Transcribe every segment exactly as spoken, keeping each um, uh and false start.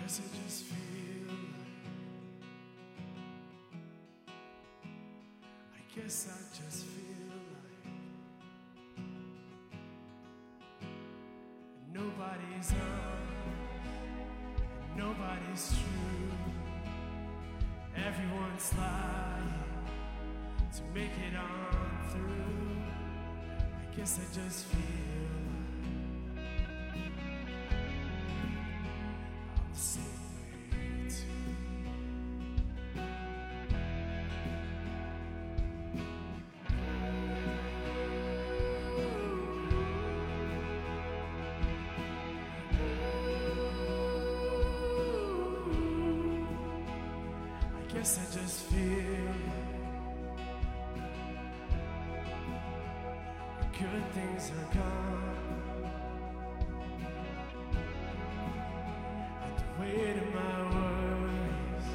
Guess it just feels like, I guess I just feel like nobody's up, nobody's true. Everyone's lying to make it on through. I guess I just feel good things are gone, and the weight of my worries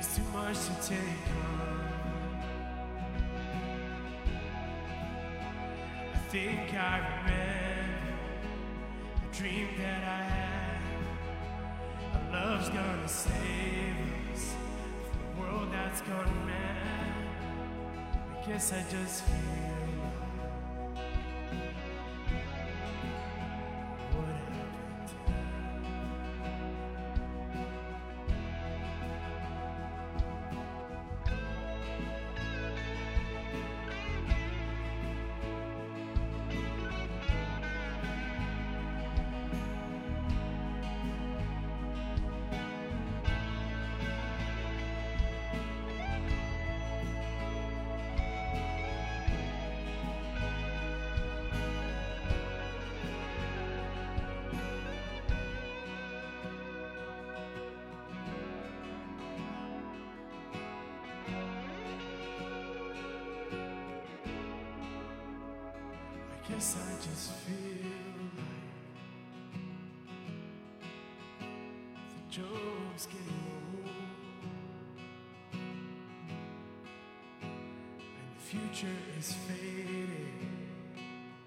is too much to take on. I think I remember the dream that I had. Our love's gonna save us from a world that's gone mad. I guess I just feel what happened to I guess I just feel like the joke's getting old, and the future is fading,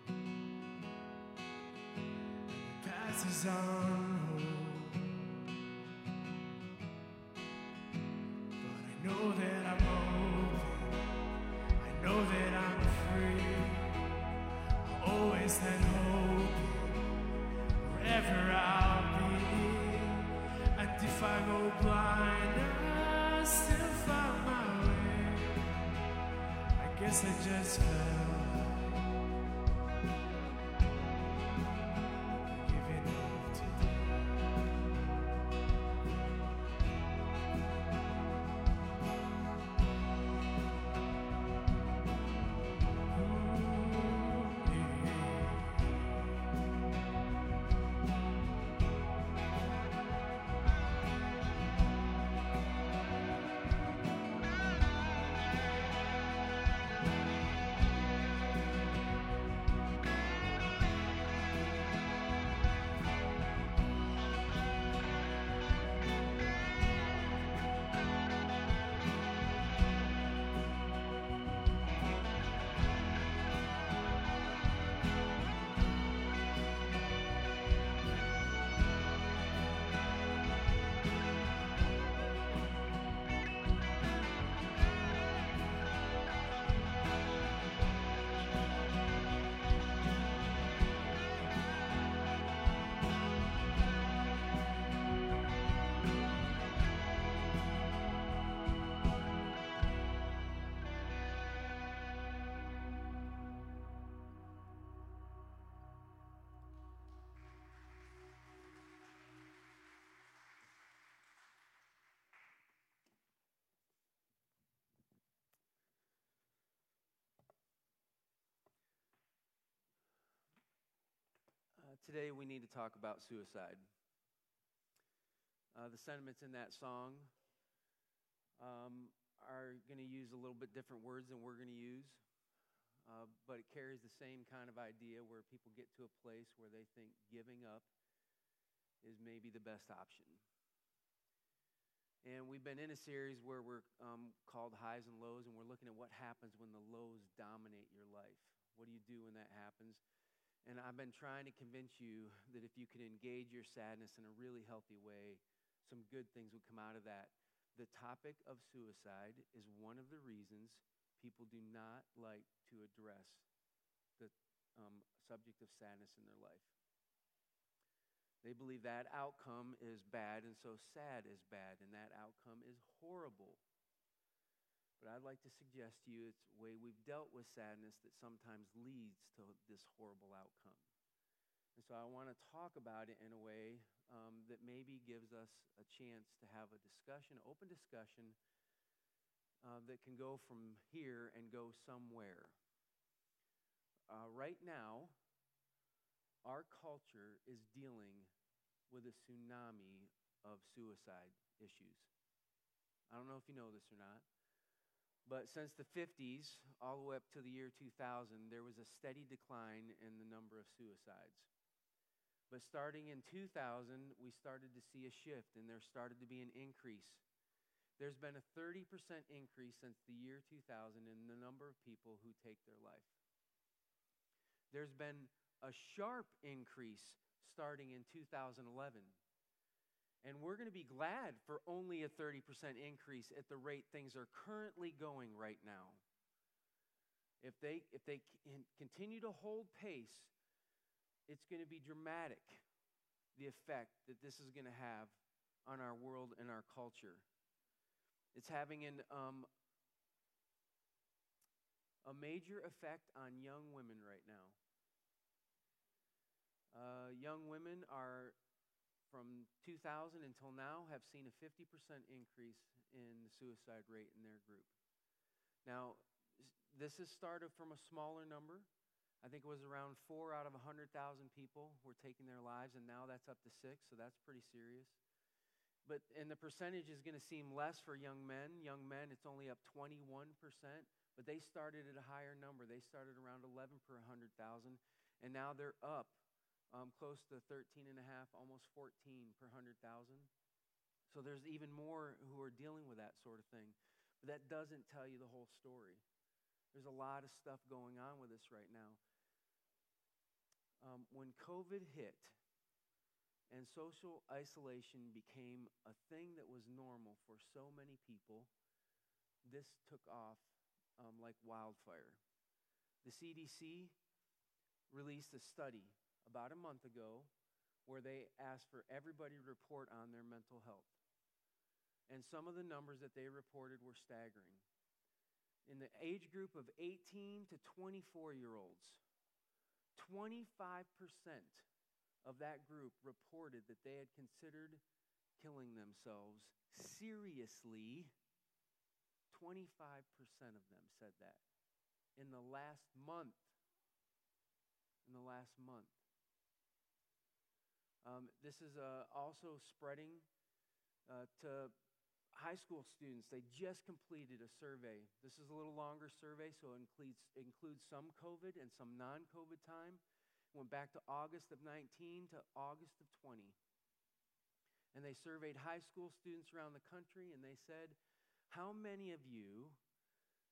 and the past is on hold. But I know that I'm open, I know that I'm free. Always that hope, wherever I'll be. And if I go blind, I still find my way. I guess I just fell, giving up today. Ooh. Uh, today we need to talk about suicide. Uh, the sentiments in that song um, are going to use a little bit different words than we're going to use, uh, but it carries the same kind of idea where people get to a place where they think giving up is maybe the best option. And we've been in a series where we're um, called Highs and Lows, and we're looking at what happens when the lows dominate your life. What do you do when that happens? And I've been trying to convince you that if you could engage your sadness in a really healthy way, some good things would come out of that. The topic of suicide is one of the reasons people do not like to address the um, subject of sadness in their life. They believe that outcome is bad, and so sad is bad, and that outcome is horrible. But I'd like to suggest to you it's the way we've dealt with sadness that sometimes leads to this horrible outcome. And so I want to talk about it in a way um, that maybe gives us a chance to have a discussion, open discussion, uh, that can go from here and go somewhere. Uh, right now, our culture is dealing with a tsunami of suicide issues. I don't know if you know this or not, but since the fifties, all the way up to the year two thousand, there was a steady decline in the number of suicides. But starting in two thousand, we started to see a shift, and there started to be an increase. There's been a thirty percent increase since the year two thousand in the number of people who take their life. There's been a sharp increase starting in two thousand eleven. And we're going to be glad for only a thirty percent increase at the rate things are currently going right now. If they, if they continue to hold pace, it's going to be dramatic, the effect that this is going to have on our world and our culture. It's having an, um, a major effect on young women right now. Uh, young women are, from two thousand until now, have seen a fifty percent increase in the suicide rate in their group. Now, this has started from a smaller number. I think it was around four out of one hundred thousand people were taking their lives, and now that's up to six, so that's pretty serious. But, and the percentage is going to seem less for young men. Young men, it's only up twenty-one percent, but they started at a higher number. They started around eleven per one hundred thousand, and now they're up Um, close to thirteen and a half, almost fourteen per one hundred thousand. So there's even more who are dealing with that sort of thing. But that doesn't tell you the whole story. There's a lot of stuff going on with this right now. Um, when COVID hit and social isolation became a thing that was normal for so many people, this took off um, like wildfire. The C D C released a study about a month ago, where they asked for everybody to report on their mental health. And some of the numbers that they reported were staggering. In the age group of eighteen to twenty-four-year-olds, twenty-five percent of that group reported that they had considered killing themselves seriously. twenty-five percent of them said that in the last month. In the last month. Um, this is uh, also spreading uh, to high school students. They just completed a survey. This is a little longer survey, so it includes, includes some COVID and some non-COVID time. It went back to August of nineteen to August of twenty. And they surveyed high school students around the country, and they said, how many of you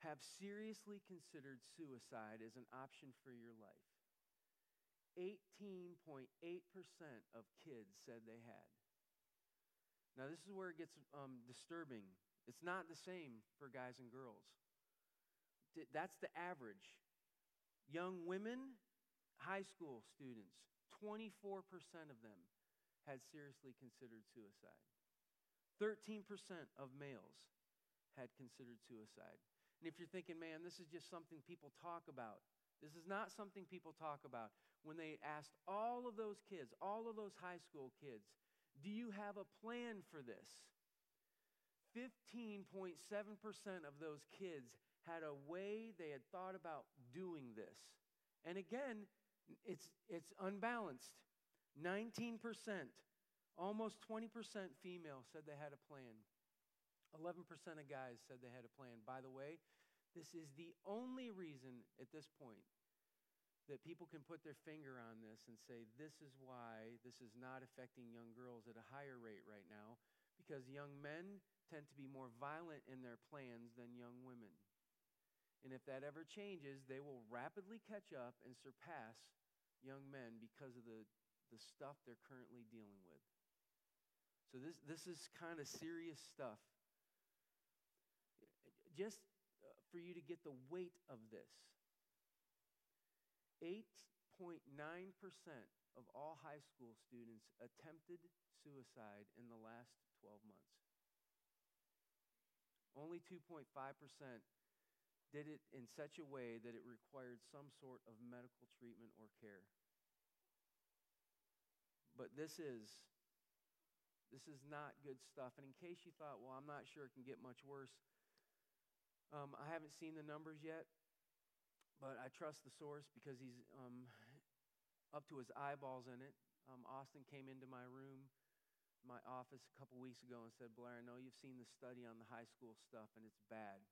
have seriously considered suicide as an option for your life? eighteen point eight percent of kids said they had. Now, this is where it gets um, disturbing. It's not the same for guys and girls. That's the average. Young women, high school students, twenty-four percent of them had seriously considered suicide. thirteen percent of males had considered suicide. And if you're thinking, man, this is just something people talk about, this is not something people talk about. When they asked all of those kids, all of those high school kids, do you have a plan for this? fifteen point seven percent of those kids had a way they had thought about doing this. And again, it's, it's unbalanced. nineteen percent, almost twenty percent female said they had a plan. eleven percent of guys said they had a plan. By the way, this is the only reason at this point that people can put their finger on this and say, this is why this is not affecting young girls at a higher rate right now, because young men tend to be more violent in their plans than young women. And if that ever changes, they will rapidly catch up and surpass young men because of the, the stuff they're currently dealing with. So this, this is kind of serious stuff. Just for you to get the weight of this, eight point nine percent of all high school students attempted suicide in the last twelve months. Only two point five percent did it in such a way that it required some sort of medical treatment or care. But this is, this is not good stuff. And in case you thought, well, I'm not sure it can get much worse, um, I haven't seen the numbers yet, but I trust the source because he's um, up to his eyeballs in it. Um, Austin came into my room, my office a couple weeks ago and said, Blair, I know you've seen the study on the high school stuff and it's bad.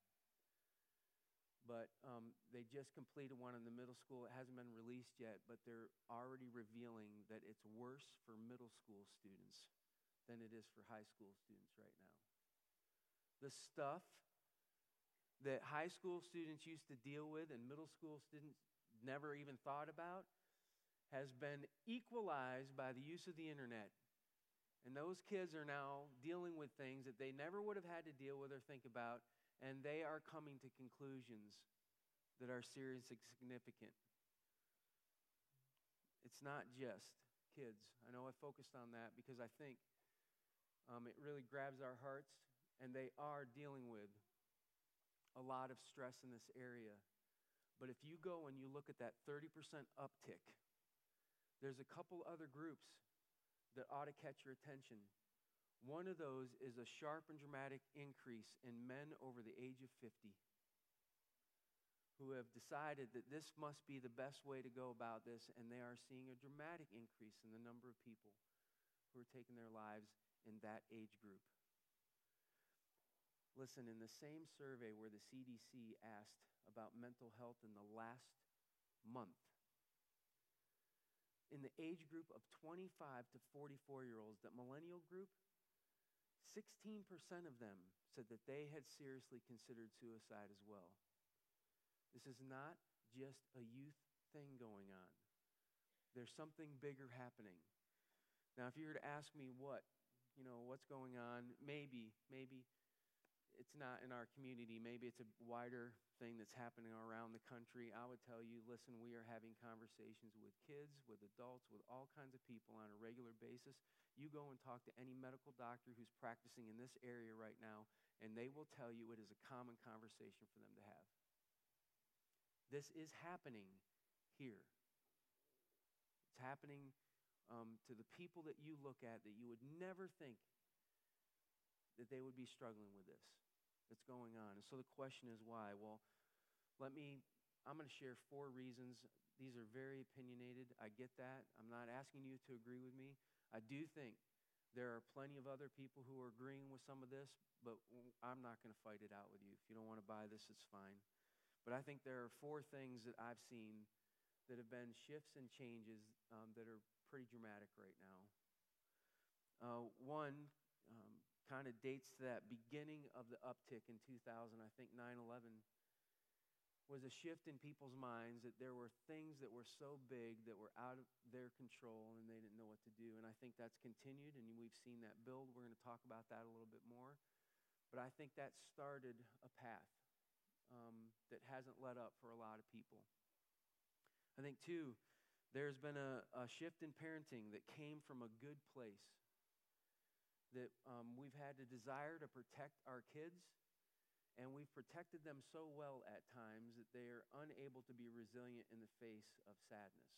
But um, they just completed one in the middle school. It hasn't been released yet, but they're already revealing that it's worse for middle school students than it is for high school students right now. The stuff that high school students used to deal with and middle school students never even thought about has been equalized by the use of the internet. And those kids are now dealing with things that they never would have had to deal with or think about, and they are coming to conclusions that are serious and significant. It's not just kids. I know I focused on that because I think um, it really grabs our hearts, and they are dealing with a lot of stress in this area. But if you go and you look at that thirty percent uptick, there's a couple other groups that ought to catch your attention. One of those is a sharp and dramatic increase in men over the age of fifty who have decided that this must be the best way to go about this, and they are seeing a dramatic increase in the number of people who are taking their lives in that age group. Listen, in the same survey where the C D C asked about mental health in the last month, in the age group of twenty-five to forty-four-year-olds, that millennial group, sixteen percent of them said that they had seriously considered suicide as well. This is not just a youth thing going on. There's something bigger happening. Now, if you were to ask me what, you know, what's going on, maybe, maybe it's not in our community. Maybe it's a wider thing that's happening around the country. I would tell you, listen, we are having conversations with kids, with adults, with all kinds of people on a regular basis. You go and talk to any medical doctor who's practicing in this area right now, and they will tell you it is a common conversation for them to have. This is happening here. It's happening um, to the people that you look at that you would never think that they would be struggling with this that's going on. And so the question is why? Well, let me, I'm going to share four reasons. These are very opinionated. I get that. I'm not asking you to agree with me. I do think there are plenty of other people who are agreeing with some of this, but I'm not going to fight it out with you. If you don't want to buy this, it's fine. But I think there are four things that I've seen that have been shifts and changes um, that are pretty dramatic right now. Uh, one, um, kind of dates to that beginning of the uptick in two thousand. I think nine eleven was a shift in people's minds that there were things that were so big that were out of their control and they didn't know what to do. And I think that's continued, and we've seen that build. We're going to talk about that a little bit more. But I think that started a path um, that hasn't let up for a lot of people. I think, too, there's been a, a shift in parenting that came from a good place, that um, we've had a desire to protect our kids, and we've protected them so well at times that they are unable to be resilient in the face of sadness.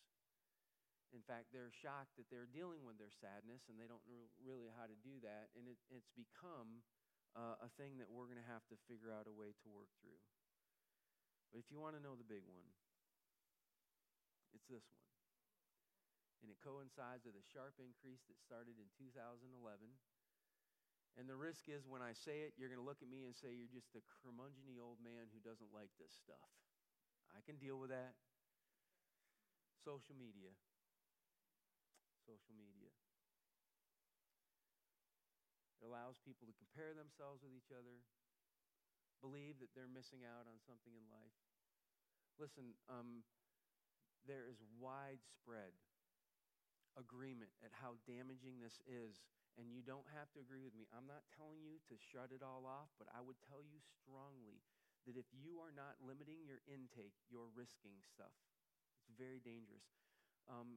In fact, they're shocked that they're dealing with their sadness, and they don't know really how to do that, and it, it's become uh, a thing that we're going to have to figure out a way to work through. But if you want to know the big one, it's this one. And it coincides with a sharp increase that started in two thousand eleven. And the risk is when I say it, you're going to look at me and say, you're just a curmudgeony old man who doesn't like this stuff. I can deal with that. Social media. Social media. It allows people to compare themselves with each other, believe that they're missing out on something in life. Listen, um, there is widespread agreement at how damaging this is. And you don't have to agree with me. I'm not telling you to shut it all off, but I would tell you strongly that if you are not limiting your intake, you're risking stuff. It's very dangerous. Um,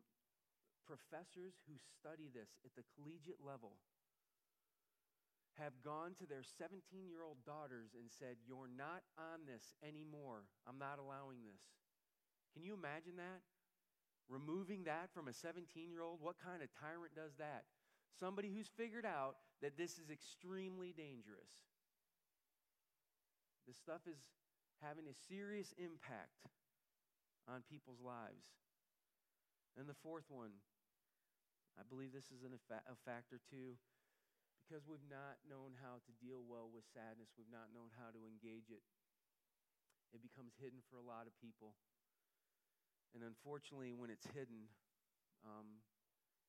professors who study this at the collegiate level have gone to their seventeen-year-old daughters and said, "You're not on this anymore. I'm not allowing this." Can you imagine that? Removing that from a seventeen-year-old? What kind of tyrant does that? Somebody who's figured out that this is extremely dangerous. This stuff is having a serious impact on people's lives. And the fourth one, I believe this is an, a factor too, because we've not known how to deal well with sadness. We've not known how to engage it. It becomes hidden for a lot of people. And unfortunately, when it's hidden, um,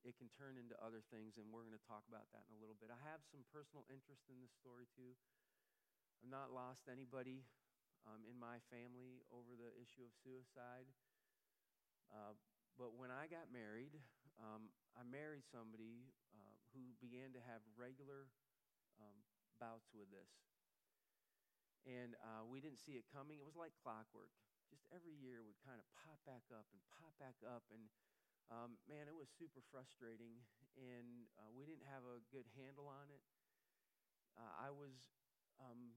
it can turn into other things, and we're going to talk about that in a little bit. I have some personal interest in this story too. I've not lost anybody um, in my family over the issue of suicide. Uh, but when I got married, um, I married somebody uh, who began to have regular um, bouts with this. And uh, we didn't see it coming. It was like clockwork. Just every year would kind of pop back up and pop back up. And um, man, it was super frustrating. And uh, we didn't have a good handle on it. Uh, I was... Um,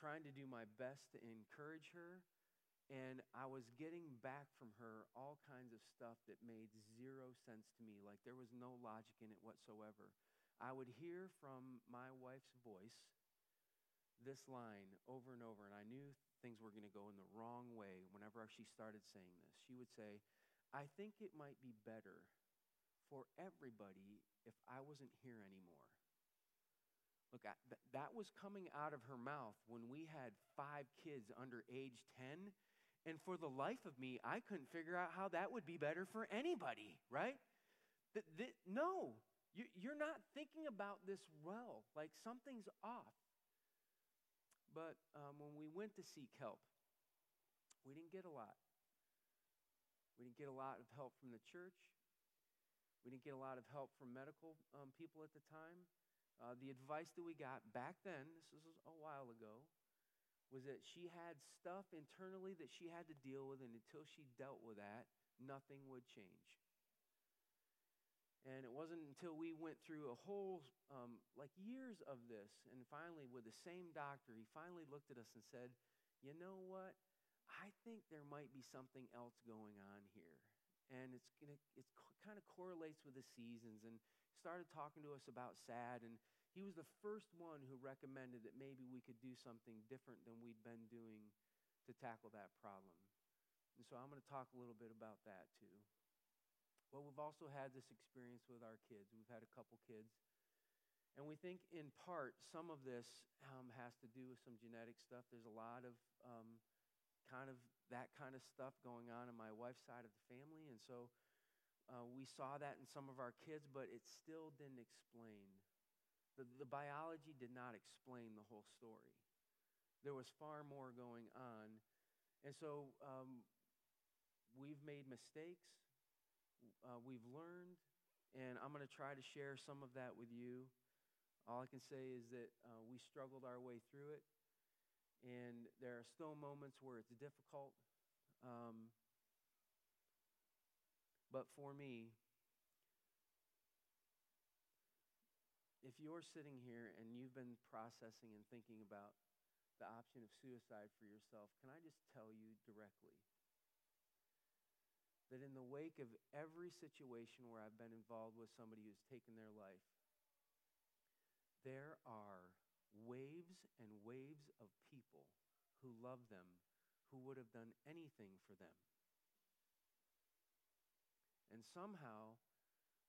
trying to do my best to encourage her, and I was getting back from her all kinds of stuff that made zero sense to me. Like, there was no logic in it whatsoever. I would hear from my wife's voice this line over and over, and I knew things were going to go in the wrong way whenever she started saying this. She would say, "I think it might be better for everybody if I wasn't here anymore." Look, I, th- that was coming out of her mouth when we had five kids under age ten. And for the life of me, I couldn't figure out how that would be better for anybody, right? Th- th- no, you, you're not thinking about this well. Like, something's off. But um, when we went to seek help, we didn't get a lot. We didn't get a lot of help from the church. We didn't get a lot of help from medical um, people at the time. Uh, the advice that we got back then, this was a while ago, was that she had stuff internally that she had to deal with, and until she dealt with that, nothing would change. And it wasn't until we went through a whole, um, like, years of this, and finally with the same doctor, he finally looked at us and said, "You know what? I think there might be something else going on here." And it's gonna, it kind of correlates with the seasons, and started talking to us about S A D, and he was the first one who recommended that maybe we could do something different than we'd been doing to tackle that problem. And so I'm going to talk a little bit about that too. Well, we've also had this experience with our kids. We've had a couple kids. And we think in part some of this um, has to do with some genetic stuff. There's a lot of um, kind of that kind of stuff going on in my wife's side of the family, and so Uh, we saw that in some of our kids, but it still didn't explain. The, the biology did not explain the whole story. There was far more going on. And so um, we've made mistakes. Uh, we've learned. And I'm going to try to share some of that with you. All I can say is that uh, we struggled our way through it. And there are still moments where it's difficult. Um But for me, if you're sitting here and you've been processing and thinking about the option of suicide for yourself, can I just tell you directly that in the wake of every situation where I've been involved with somebody who's taken their life, there are waves and waves of people who love them, who would have done anything for them. And somehow,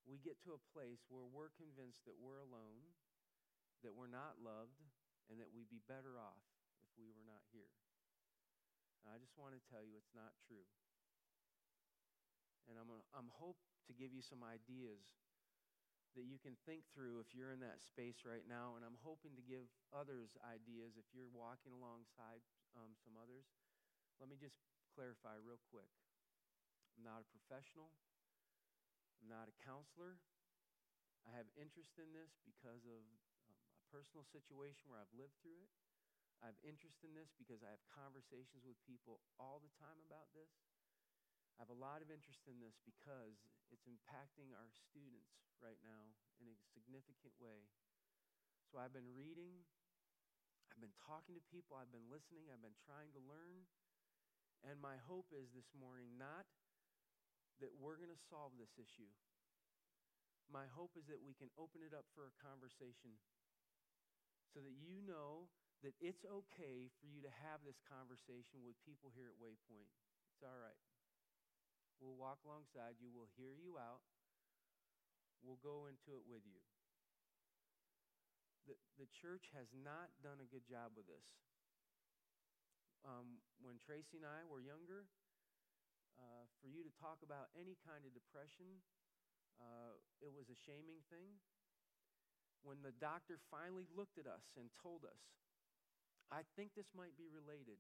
we get to a place where we're convinced that we're alone, that we're not loved, and that we'd be better off if we were not here. And I just want to tell you it's not true. And I'm gonna, I'm hope to give you some ideas that you can think through if you're in that space right now. And I'm hoping to give others ideas if you're walking alongside um, some others. Let me just clarify real quick. I'm not a professional. I'm not a counselor. I have interest in this because of um, a personal situation where I've lived through it. I have interest in this because I have conversations with people all the time about this. I have a lot of interest in this because it's impacting our students right now in a significant way. So I've been reading, I've been talking to people, I've been listening, I've been trying to learn. And my hope is this morning not that we're going to solve this issue. My hope is that we can open it up for a conversation so that you know that it's okay for you to have this conversation with people here at Waypoint. It's all right. We'll walk alongside you. We'll hear you out. We'll go into it with you. The, the church has not done a good job with this. Um, when Tracy and I were younger, uh, for you to talk about any kind of depression, uh, it was a shaming thing. When the doctor finally looked at us and told us, I think this might be related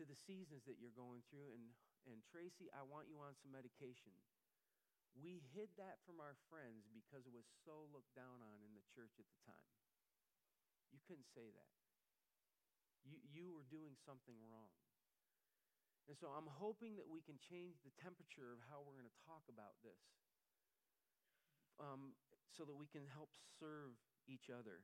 to the seasons that you're going through, and And Tracy, I want you on some medication. We hid that from our friends because it was so looked down on in the church at the time. You couldn't say that. You, you were doing something wrong. And so I'm hoping that we can change the temperature of how we're going to talk about this um, so that we can help serve each other.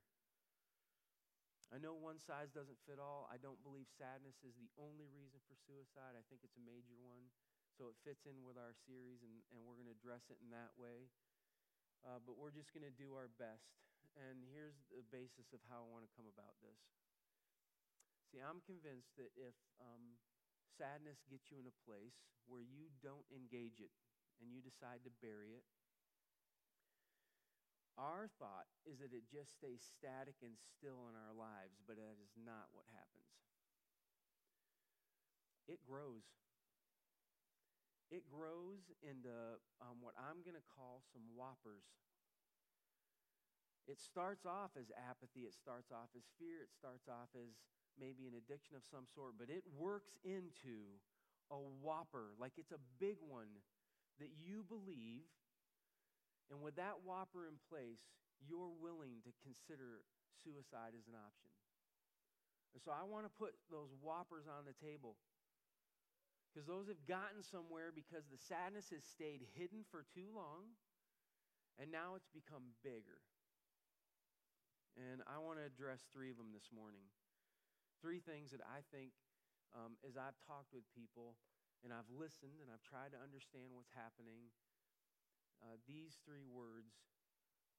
I know one size doesn't fit all. I don't believe sadness is the only reason for suicide. I think it's a major one. So it fits in with our series, and, and we're going to address it in that way. Uh, but we're just going to do our best. And here's the basis of how I want to come about this. See, I'm convinced that if um, sadness gets you in a place where you don't engage it and you decide to bury it, our thought is that it just stays static and still in our lives, but that is not what happens. It grows. It grows into um, what I'm going to call some whoppers. It starts off as apathy. It starts off as fear. It starts off as maybe an addiction of some sort, but it works into a whopper, like it's a big one that you believe. And with that whopper in place, you're willing to consider suicide as an option. And so I want to put those whoppers on the table, because those have gotten somewhere because the sadness has stayed hidden for too long, and now it's become bigger. And I want to address three of them this morning. Three things that I think, um, as I've talked with people, and I've listened, and I've tried to understand what's happening, Uh, these three words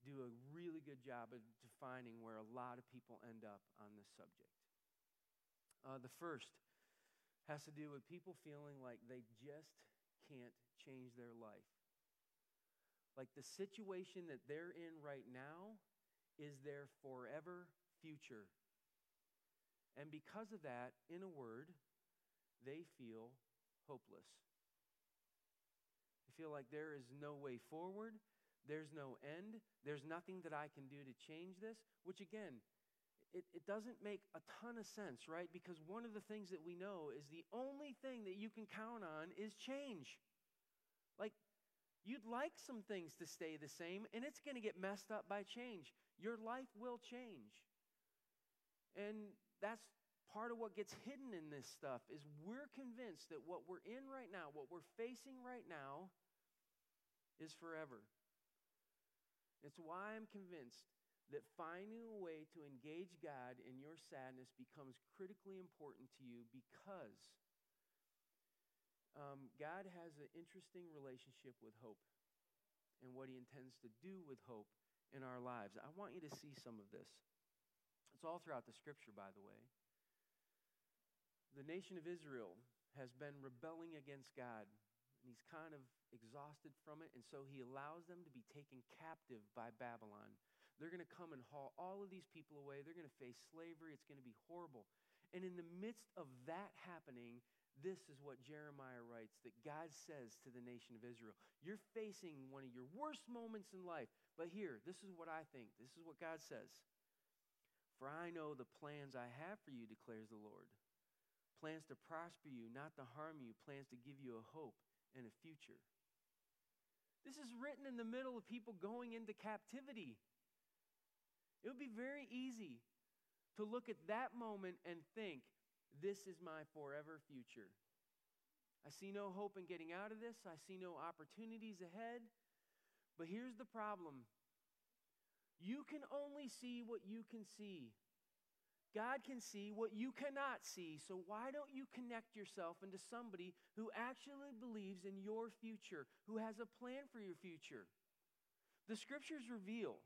do a really good job of defining where a lot of people end up on this subject. Uh, the first has to do with people feeling like they just can't change their life. Like the situation that they're in right now is their forever future. And because of that, in a word, they feel hopeless. I feel like there is no way forward, there's no end, there's nothing that I can do to change this, which again, it, it doesn't make a ton of sense, right? Because one of the things that we know is the only thing that you can count on is change. Like, you'd like some things to stay the same, and it's going to get messed up by change. Your life will change. And that's part of what gets hidden in this stuff is we're convinced that what we're in right now, what we're facing right now, is forever. It's why I'm convinced that finding a way to engage God in your sadness becomes critically important to you, because um, God has an interesting relationship with hope and what he intends to do with hope in our lives. I want you to see some of this. It's all throughout the scripture, by the way. The nation of Israel has been rebelling against God, and he's kind of exhausted from it, and so he allows them to be taken captive by Babylon. They're going to come and haul all of these people away. They're going to face slavery. It's going to be horrible. And in the midst of that happening, this is what Jeremiah writes, that God says to the nation of Israel, you're facing one of your worst moments in life, but here, this is what I think. This is what God says. For I know the plans I have for you, declares the Lord. Plans to prosper you, not to harm you. Plans to give you a hope and a future. This is written in the middle of people going into captivity. It would be very easy to look at that moment and think, this is my forever future. I see no hope in getting out of this. I see no opportunities ahead. But here's the problem. You can only see what you can see. God can see what you cannot see. So why don't you connect yourself into somebody who actually believes in your future, who has a plan for your future? The scriptures reveal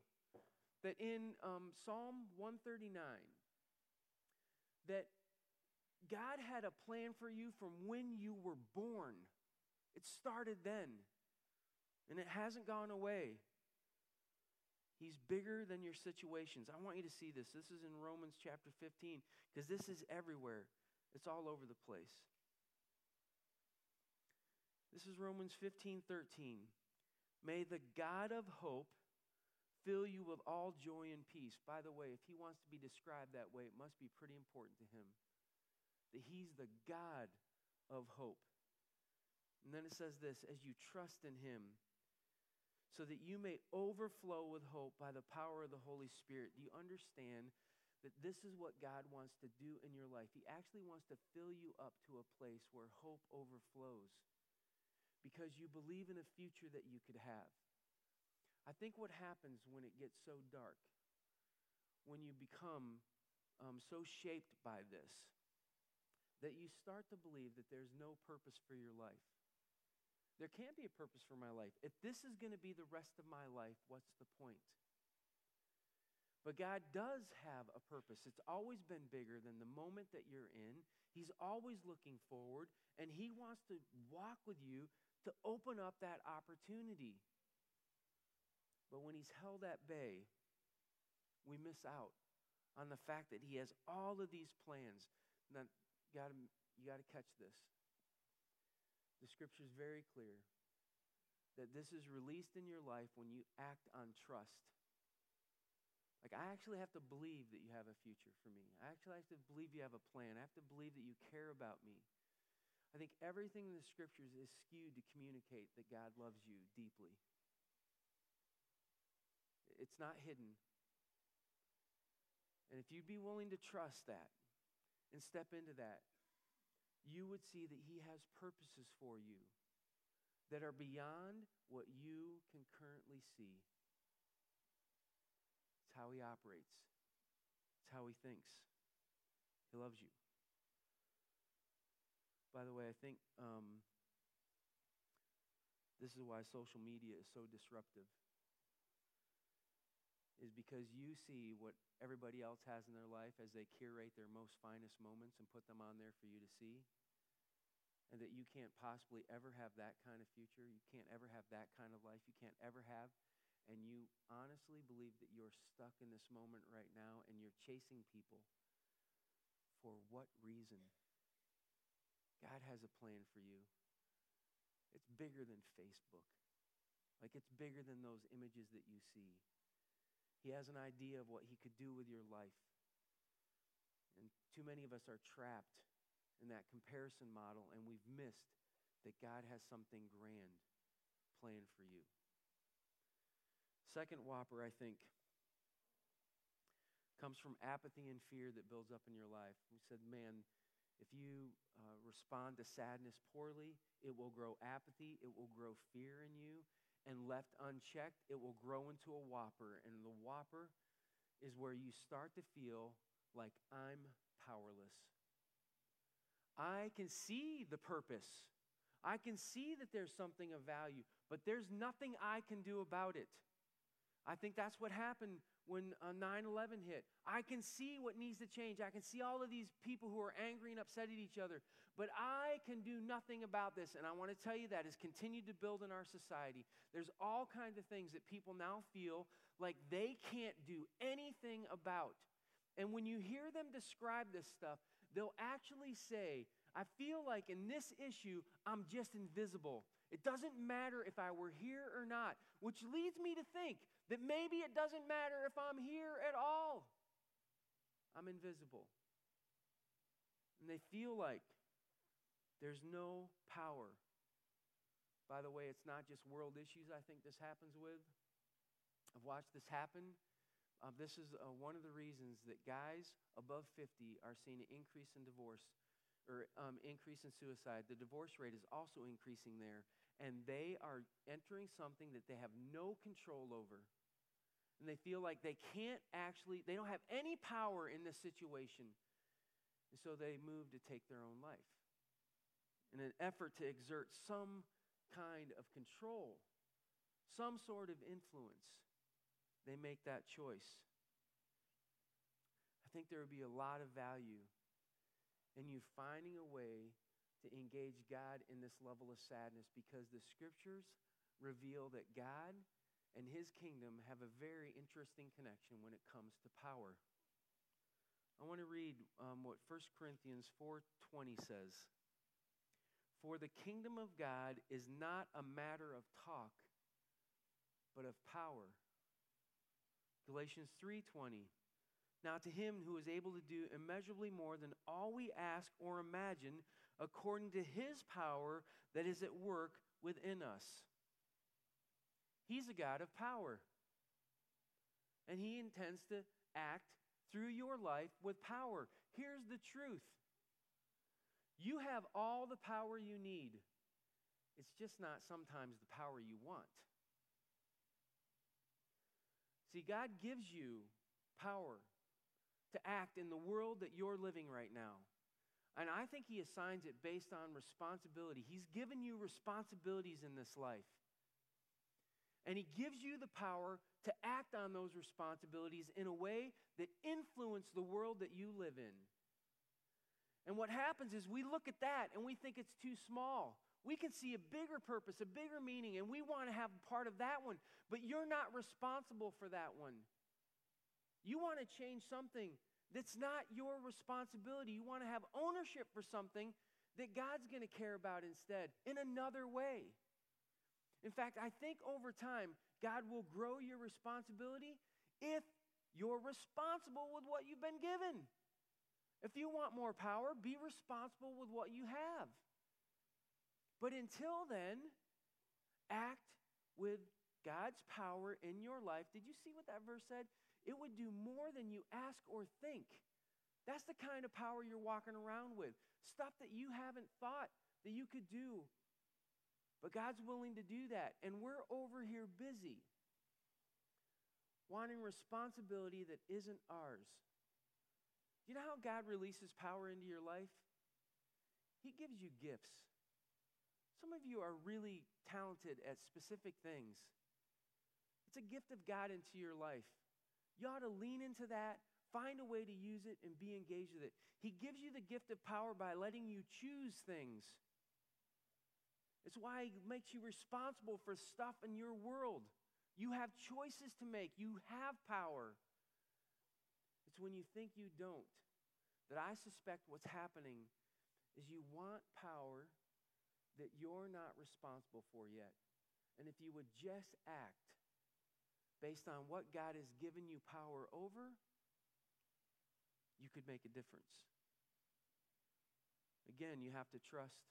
that in um, Psalm one thirty-nine, that God had a plan for you from when you were born. It started then, and it hasn't gone away. He's bigger than your situations. I want you to see this. This is in Romans chapter fifteen, because this is everywhere. It's all over the place. This is Romans fifteen thirteen. May the God of hope fill you with all joy and peace. By the way, if he wants to be described that way, it must be pretty important to him that he's the God of hope. And then it says this, as you trust in him, so that you may overflow with hope by the power of the Holy Spirit. Do you understand that this is what God wants to do in your life? He actually wants to fill you up to a place where hope overflows because you believe in a future that you could have. I think what happens when it gets so dark, when you become um, so shaped by this, that you start to believe that there's no purpose for your life. There can't be a purpose for my life. If this is going to be the rest of my life, what's the point? But God does have a purpose. It's always been bigger than the moment that you're in. He's always looking forward, and he wants to walk with you to open up that opportunity. But when he's held at bay, we miss out on the fact that he has all of these plans. Now, you gotta, you got to catch this. The scripture is very clear that this is released in your life when you act on trust. Like, I actually have to believe that you have a future for me. I actually have to believe you have a plan. I have to believe that you care about me. I think everything in the scriptures is skewed to communicate that God loves you deeply. It's not hidden. And if you'd be willing to trust that and step into that, you would see that he has purposes for you that are beyond what you can currently see. It's how he operates. It's how he thinks. He loves you. By the way, I think um, this is why social media is so disruptive, is because you see what everybody else has in their life as they curate their most finest moments and put them on there for you to see, and that you can't possibly ever have that kind of future. You can't ever have that kind of life. You can't ever have, and you honestly believe that you're stuck in this moment right now, and you're chasing people. For what reason? God has a plan for you. It's bigger than Facebook. Like, it's bigger than those images that you see. He has an idea of what he could do with your life. And too many of us are trapped in that comparison model, and we've missed that God has something grand planned for you. Second whopper, I think, comes from apathy and fear that builds up in your life. We said, man, if you uh, respond to sadness poorly, it will grow apathy, it will grow fear in you. And left unchecked, it will grow into a whopper. And the whopper is where you start to feel like I'm powerless. I can see the purpose. I can see that there's something of value, but there's nothing I can do about it. I think that's what happened when uh, nine eleven hit. I can see what needs to change. I can see all of these people who are angry and upset at each other, but I can do nothing about this. And I want to tell you that has continued to build in our society. There's all kinds of things that people now feel like they can't do anything about. And when you hear them describe this stuff, they'll actually say, I feel like in this issue, I'm just invisible. It doesn't matter if I were here or not, which leads me to think that maybe it doesn't matter if I'm here at all. I'm invisible. And they feel like there's no power By the way, it's not just world issues I think this happens with. I've watched this happen. Um, this is uh, one of the reasons that guys above fifty are seeing an increase in divorce or um, increase in suicide. The divorce rate is also increasing there. And they are entering something that they have no control over. And they feel like they can't actually, they don't have any power in this situation. And so they move to take their own life in an effort to exert some kind of control, some sort of influence. They make that choice. I think there would be a lot of value in you finding a way to engage God in this level of sadness, because the scriptures reveal that God and his kingdom have a very interesting connection when it comes to power. I want to read um, what First Corinthians four twenty says. For the kingdom of God is not a matter of talk, but of power. Galatians three twenty. Now to him who is able to do immeasurably more than all we ask or imagine, according to his power that is at work within us. He's a God of power. And he intends to act through your life with power. Here's the truth. You have all the power you need. It's just not sometimes the power you want. See, God gives you power to act in the world that you're living right now. And I think he assigns it based on responsibility. He's given you responsibilities in this life. And he gives you the power to act on those responsibilities in a way that influences the world that you live in. And what happens is we look at that and we think it's too small. We can see a bigger purpose, a bigger meaning, and we want to have part of that one. But you're not responsible for that one. You want to change something that's not your responsibility. You want to have ownership for something that God's going to care about instead, in another way. In fact, I think over time, God will grow your responsibility if you're responsible with what you've been given. If you want more power, be responsible with what you have. But until then, act with God's power in your life. Did you see what that verse said? It would do more than you ask or think. That's the kind of power you're walking around with. Stuff that you haven't thought that you could do. But God's willing to do that. And we're over here busy, wanting responsibility that isn't ours. You know how God releases power into your life? He gives you gifts. Some of you are really talented at specific things. It's a gift of God into your life. You ought to lean into that, find a way to use it, and be engaged with it. He gives you the gift of power by letting you choose things. It's why he makes you responsible for stuff in your world. You have choices to make. You have power. It's when you think you don't that I suspect what's happening is you want power that you're not responsible for yet. And if you would just act based on what God has given you power over, you could make a difference. Again, you have to trust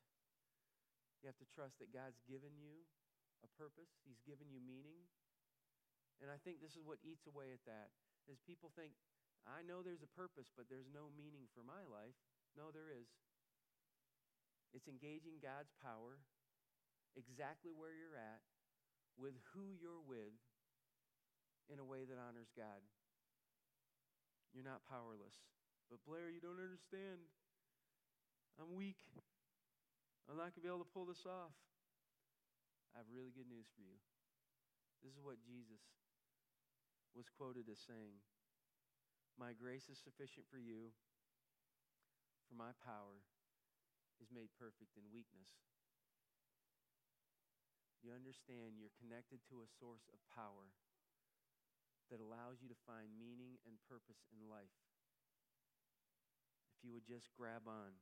You have to trust that God's given you a purpose. He's given you meaning. And I think this is what eats away at that, is people think, I know there's a purpose, but there's no meaning for my life. No, there is. It's engaging God's power exactly where you're at with who you're with in a way that honors God. You're not powerless. But Blair, you don't understand. I'm weak. I'm not going to be able to pull this off. I have really good news for you. This is what Jesus was quoted as saying. My grace is sufficient for you, for my power is made perfect in weakness. You understand you're connected to a source of power that allows you to find meaning and purpose in life. If you would just grab on.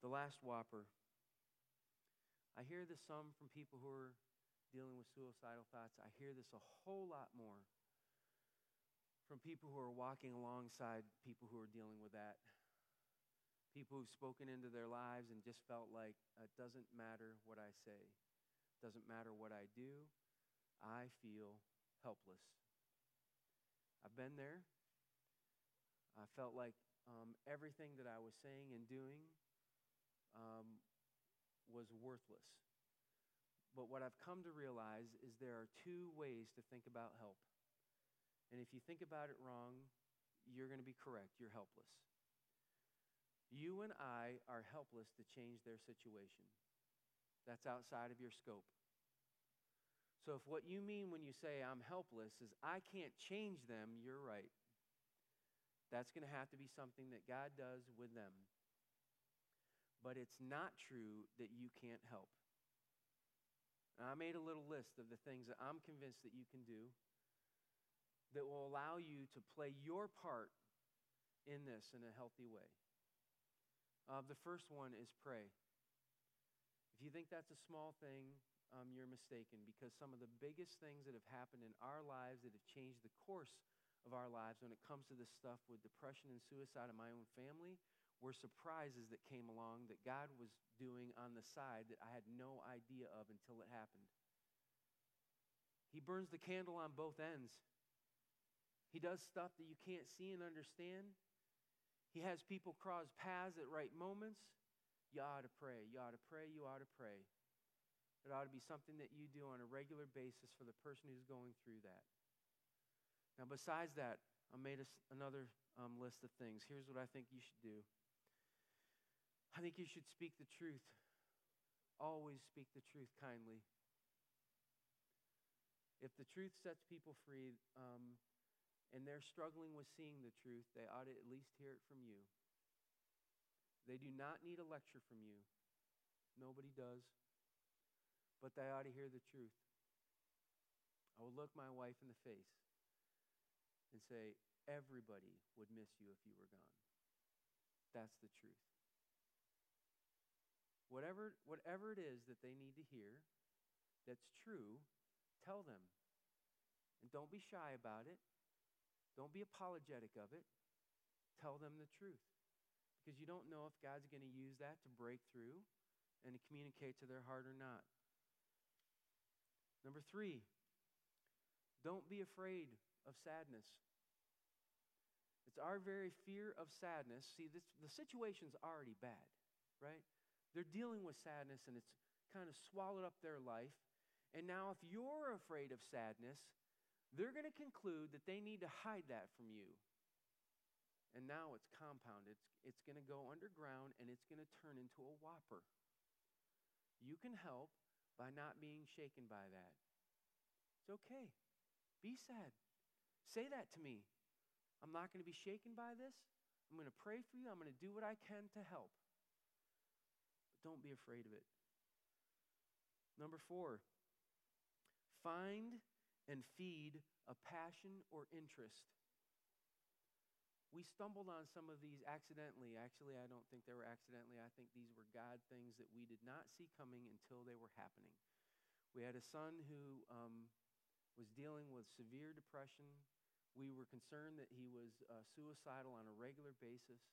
The last whopper. I hear this some from people who are dealing with suicidal thoughts. I hear this a whole lot more from people who are walking alongside people who are dealing with that. People who've spoken into their lives and just felt like, it doesn't matter what I say. Doesn't matter what I do. I feel helpless. I've been there. I felt like um, everything that I was saying and doing um, was worthless. But what I've come to realize is there are two ways to think about help. And if you think about it wrong, you're going to be correct. You're helpless. You and I are helpless to change their situation. That's outside of your scope. So if what you mean when you say I'm helpless is I can't change them, you're right. That's going to have to be something that God does with them. But it's not true that you can't help. And I made a little list of the things that I'm convinced that you can do that will allow you to play your part in this in a healthy way. Uh, the first one is pray. If you think that's a small thing, um, you're mistaken, because some of the biggest things that have happened in our lives that have changed the course of our lives when it comes to this stuff with depression and suicide in my own family were surprises that came along that God was doing on the side that I had no idea of until it happened. He burns the candle on both ends. He does stuff that you can't see and understand. He has people cross paths at right moments. You ought to pray. You ought to pray. You ought to pray. It ought to be something that you do on a regular basis for the person who's going through that. Now, besides that, I made a, another um, list of things. Here's what I think you should do. I think you should speak the truth. Always speak the truth kindly. If the truth sets people free, um, and they're struggling with seeing the truth, they ought to at least hear it from you. They do not need a lecture from you. Nobody does. But they ought to hear the truth. I would look my wife in the face and say, everybody would miss you if you were gone. That's the truth. Whatever, whatever it is that they need to hear that's true, tell them. And don't be shy about it. Don't be apologetic of it. Tell them the truth. Because you don't know if God's going to use that to break through and to communicate to their heart or not. Number three, don't be afraid of sadness. It's our very fear of sadness. See, this, the situation's already bad, right? They're dealing with sadness and it's kind of swallowed up their life. And now if you're afraid of sadness, they're going to conclude that they need to hide that from you. And now it's compounded. It's, it's going to go underground and it's going to turn into a whopper. You can help by not being shaken by that. It's okay. Be sad. Say that to me. I'm not going to be shaken by this. I'm going to pray for you. I'm going to do what I can to help. But don't be afraid of it. Number four, find and feed a passion or interest. We stumbled on some of these accidentally. Actually, I don't think they were accidentally. I think these were God things that we did not see coming until they were happening. We had a son who um, was dealing with severe depression. We were concerned that he was uh, suicidal on a regular basis.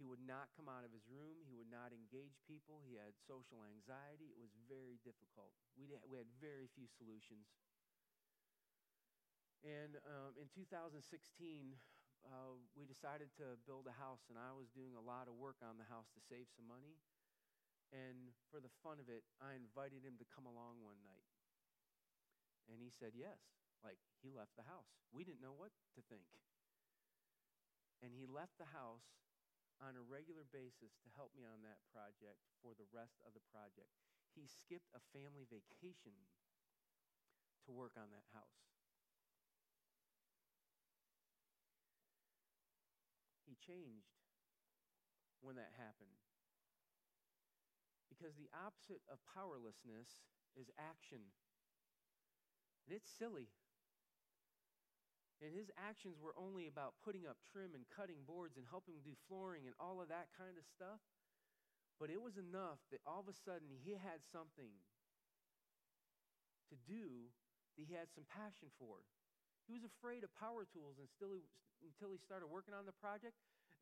He would not come out of his room. He would not engage people. He had social anxiety. It was very difficult. We did, we had very few solutions. And um, in two thousand sixteen, uh, we decided to build a house, and I was doing a lot of work on the house to save some money. And for the fun of it, I invited him to come along one night. And he said yes. Like, he left the house. We didn't know what to think. And he left the house on a regular basis to help me on that project for the rest of the project. He skipped a family vacation to work on that house. He changed when that happened. Because the opposite of powerlessness is action. And it's silly. And his actions were only about putting up trim and cutting boards and helping do flooring and all of that kind of stuff. But it was enough that all of a sudden he had something to do that he had some passion for. He was afraid of power tools until he started working on the project.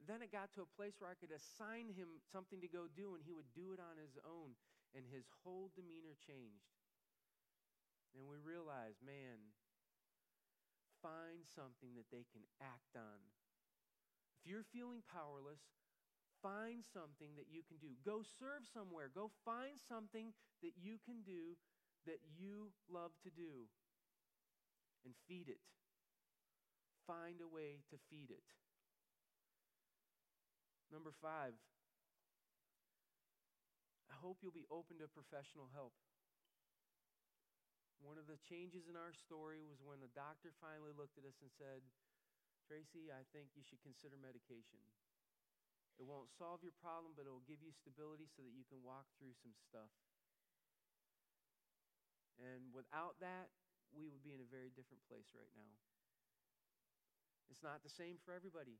Then it got to a place where I could assign him something to go do, and he would do it on his own. And his whole demeanor changed. And we realized, man, find something that they can act on. If you're feeling powerless, find something that you can do. Go serve somewhere. Go find something that you can do that you love to do and feed it. Find a way to feed it. Number five, I hope you'll be open to professional help. One of the changes in our story was when the doctor finally looked at us and said, Tracy, I think you should consider medication. It won't solve your problem, but it will give you stability so that you can walk through some stuff. And without that, we would be in a very different place right now. It's not the same for everybody.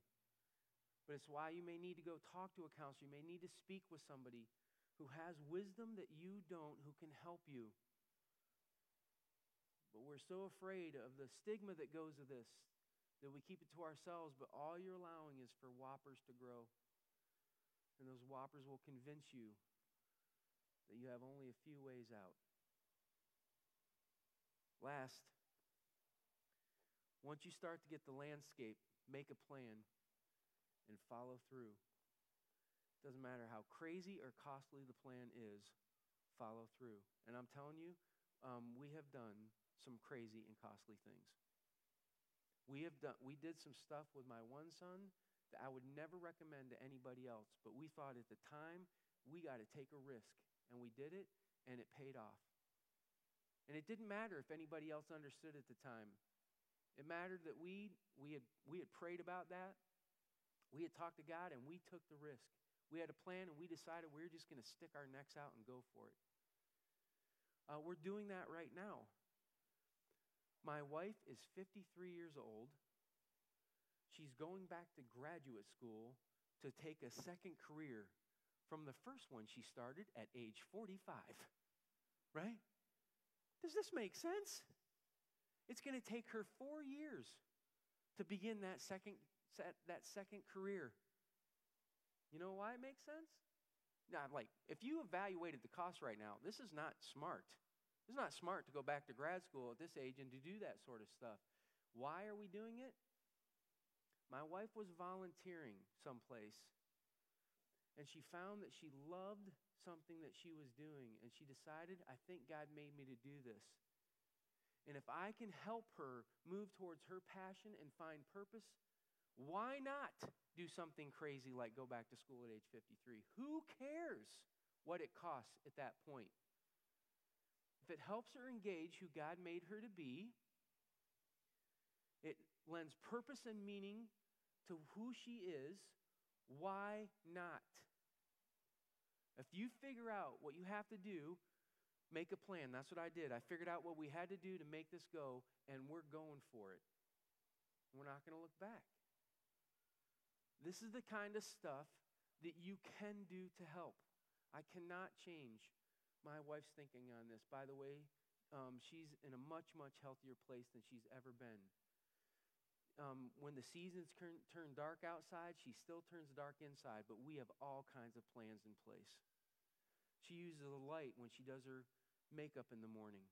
But it's why you may need to go talk to a counselor. You may need to speak with somebody who has wisdom that you don't, who can help you. But we're so afraid of the stigma that goes with this that we keep it to ourselves, but all you're allowing is for whoppers to grow. And those whoppers will convince you that you have only a few ways out. Last, once you start to get the landscape, make a plan and follow through. Doesn't matter how crazy or costly the plan is, follow through. And I'm telling you, um, we have done some crazy and costly things. We have done, we did some stuff with my one son that I would never recommend to anybody else, but we thought at the time, we got to take a risk, and we did it, and it paid off. And it didn't matter if anybody else understood at the time. It mattered that we, we, had, we had prayed about that, we had talked to God, and we took the risk. We had a plan, and we decided we were just going to stick our necks out and go for it. Uh, we're doing that right now. My wife is fifty-three years old. She's going back to graduate school to take a second career from the first one she started at age forty-five, right? Does this make sense? It's going to take her four years to begin that second, that second career. You know why it makes sense? Now, like, if you evaluated the cost right now, this is not smart. It's not smart to go back to grad school at this age and to do that sort of stuff. Why are we doing it? My wife was volunteering someplace, and she found that she loved something that she was doing, and she decided, I think God made me to do this. And if I can help her move towards her passion and find purpose, why not do something crazy like go back to school at age fifty-three? Who cares what it costs at that point? If it helps her engage who God made her to be, it lends purpose and meaning to who she is, why not? If you figure out what you have to do, make a plan. That's what I did. I figured out what we had to do to make this go, and we're going for it. We're not going to look back. This is the kind of stuff that you can do to help. I cannot change my wife's thinking on this. By the way, um, she's in a much, much healthier place than she's ever been. Um, when the seasons turn, turn dark outside, she still turns dark inside, but we have all kinds of plans in place. She uses the light when she does her makeup in the morning.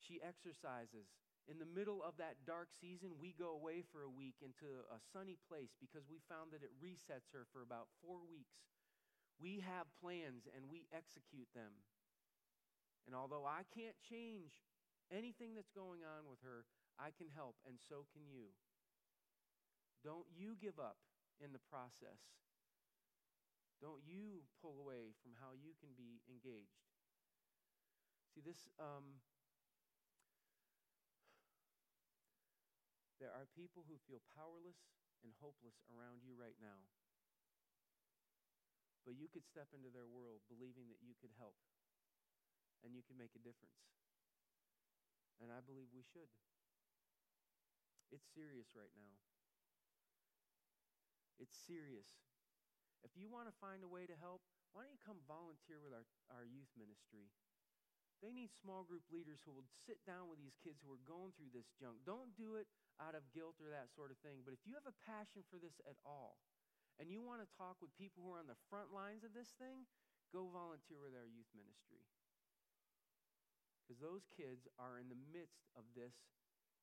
She exercises. In the middle of that dark season, we go away for a week into a sunny place because we found that it resets her for about four weeks. We have plans and we execute them. And although I can't change anything that's going on with her, I can help, and so can you. Don't you give up in the process. Don't you pull away from how you can be engaged. See, this... Um, There are people who feel powerless and hopeless around you right now. But you could step into their world believing that you could help and you can make a difference. And I believe we should. It's serious right now. It's serious. If you want to find a way to help, why don't you come volunteer with our, our youth ministry? They need small group leaders who will sit down with these kids who are going through this junk. Don't do it out of guilt or that sort of thing. But if you have a passion for this at all, and you want to talk with people who are on the front lines of this thing, go volunteer with our youth ministry. Because those kids are in the midst of this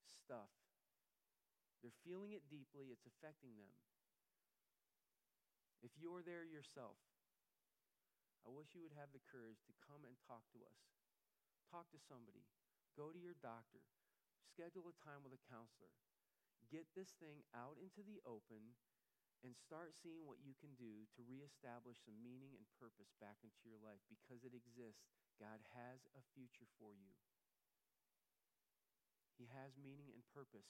stuff. They're feeling it deeply. It's affecting them. If you're there yourself, I wish you would have the courage to come and talk to us. Talk to somebody. Go to your doctor. Schedule a time with a counselor. Get this thing out into the open and start seeing what you can do to reestablish some meaning and purpose back into your life, because it exists. God has a future for you. He has meaning and purpose.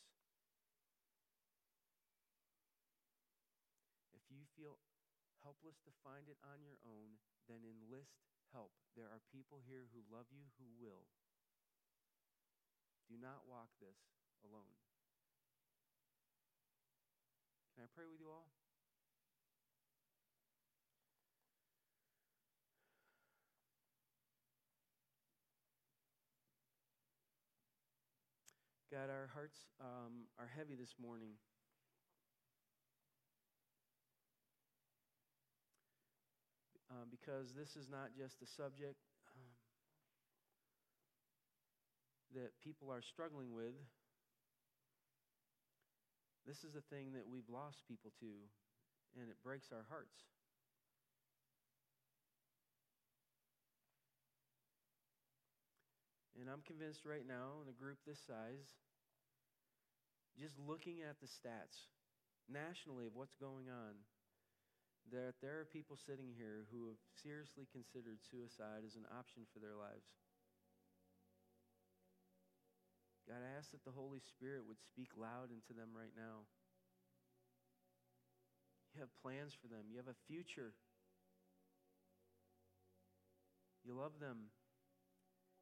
If you feel helpless to find it on your own, then enlist help. There are people here who love you who will. Do not walk this alone. Can I pray with you all? God, our hearts um, are heavy this morning. Um, because this is not just a subject um, that people are struggling with. This is a thing that we've lost people to, and it breaks our hearts. And I'm convinced right now, in a group this size, just looking at the stats nationally of what's going on, that there are people sitting here who have seriously considered suicide as an option for their lives. God, I ask that the Holy Spirit would speak loud into them right now. You have plans for them. You have a future. You love them.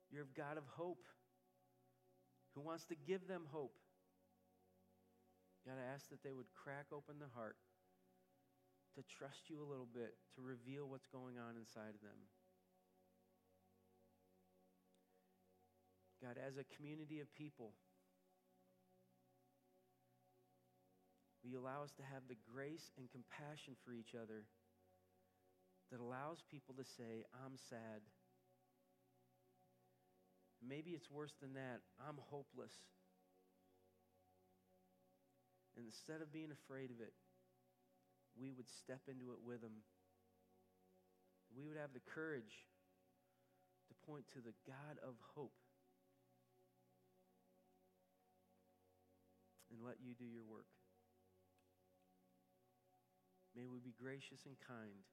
You're a God of hope who wants to give them hope. God, I ask that they would crack open the heart to trust you a little bit, to reveal what's going on inside of them. God, as a community of people, will you allow us to have the grace and compassion for each other that allows people to say, I'm sad. Maybe it's worse than that. I'm hopeless. And instead of being afraid of it, we would step into it with them. We would have the courage to point to the God of hope and let you do your work. May we be gracious and kind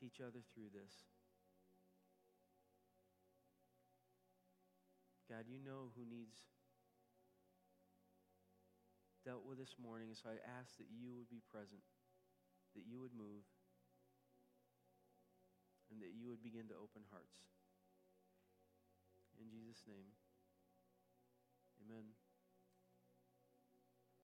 to each other through this. God, you know who needs dealt with this morning, so I ask that you would be present, that you would move, and that you would begin to open hearts. In Jesus' name, amen.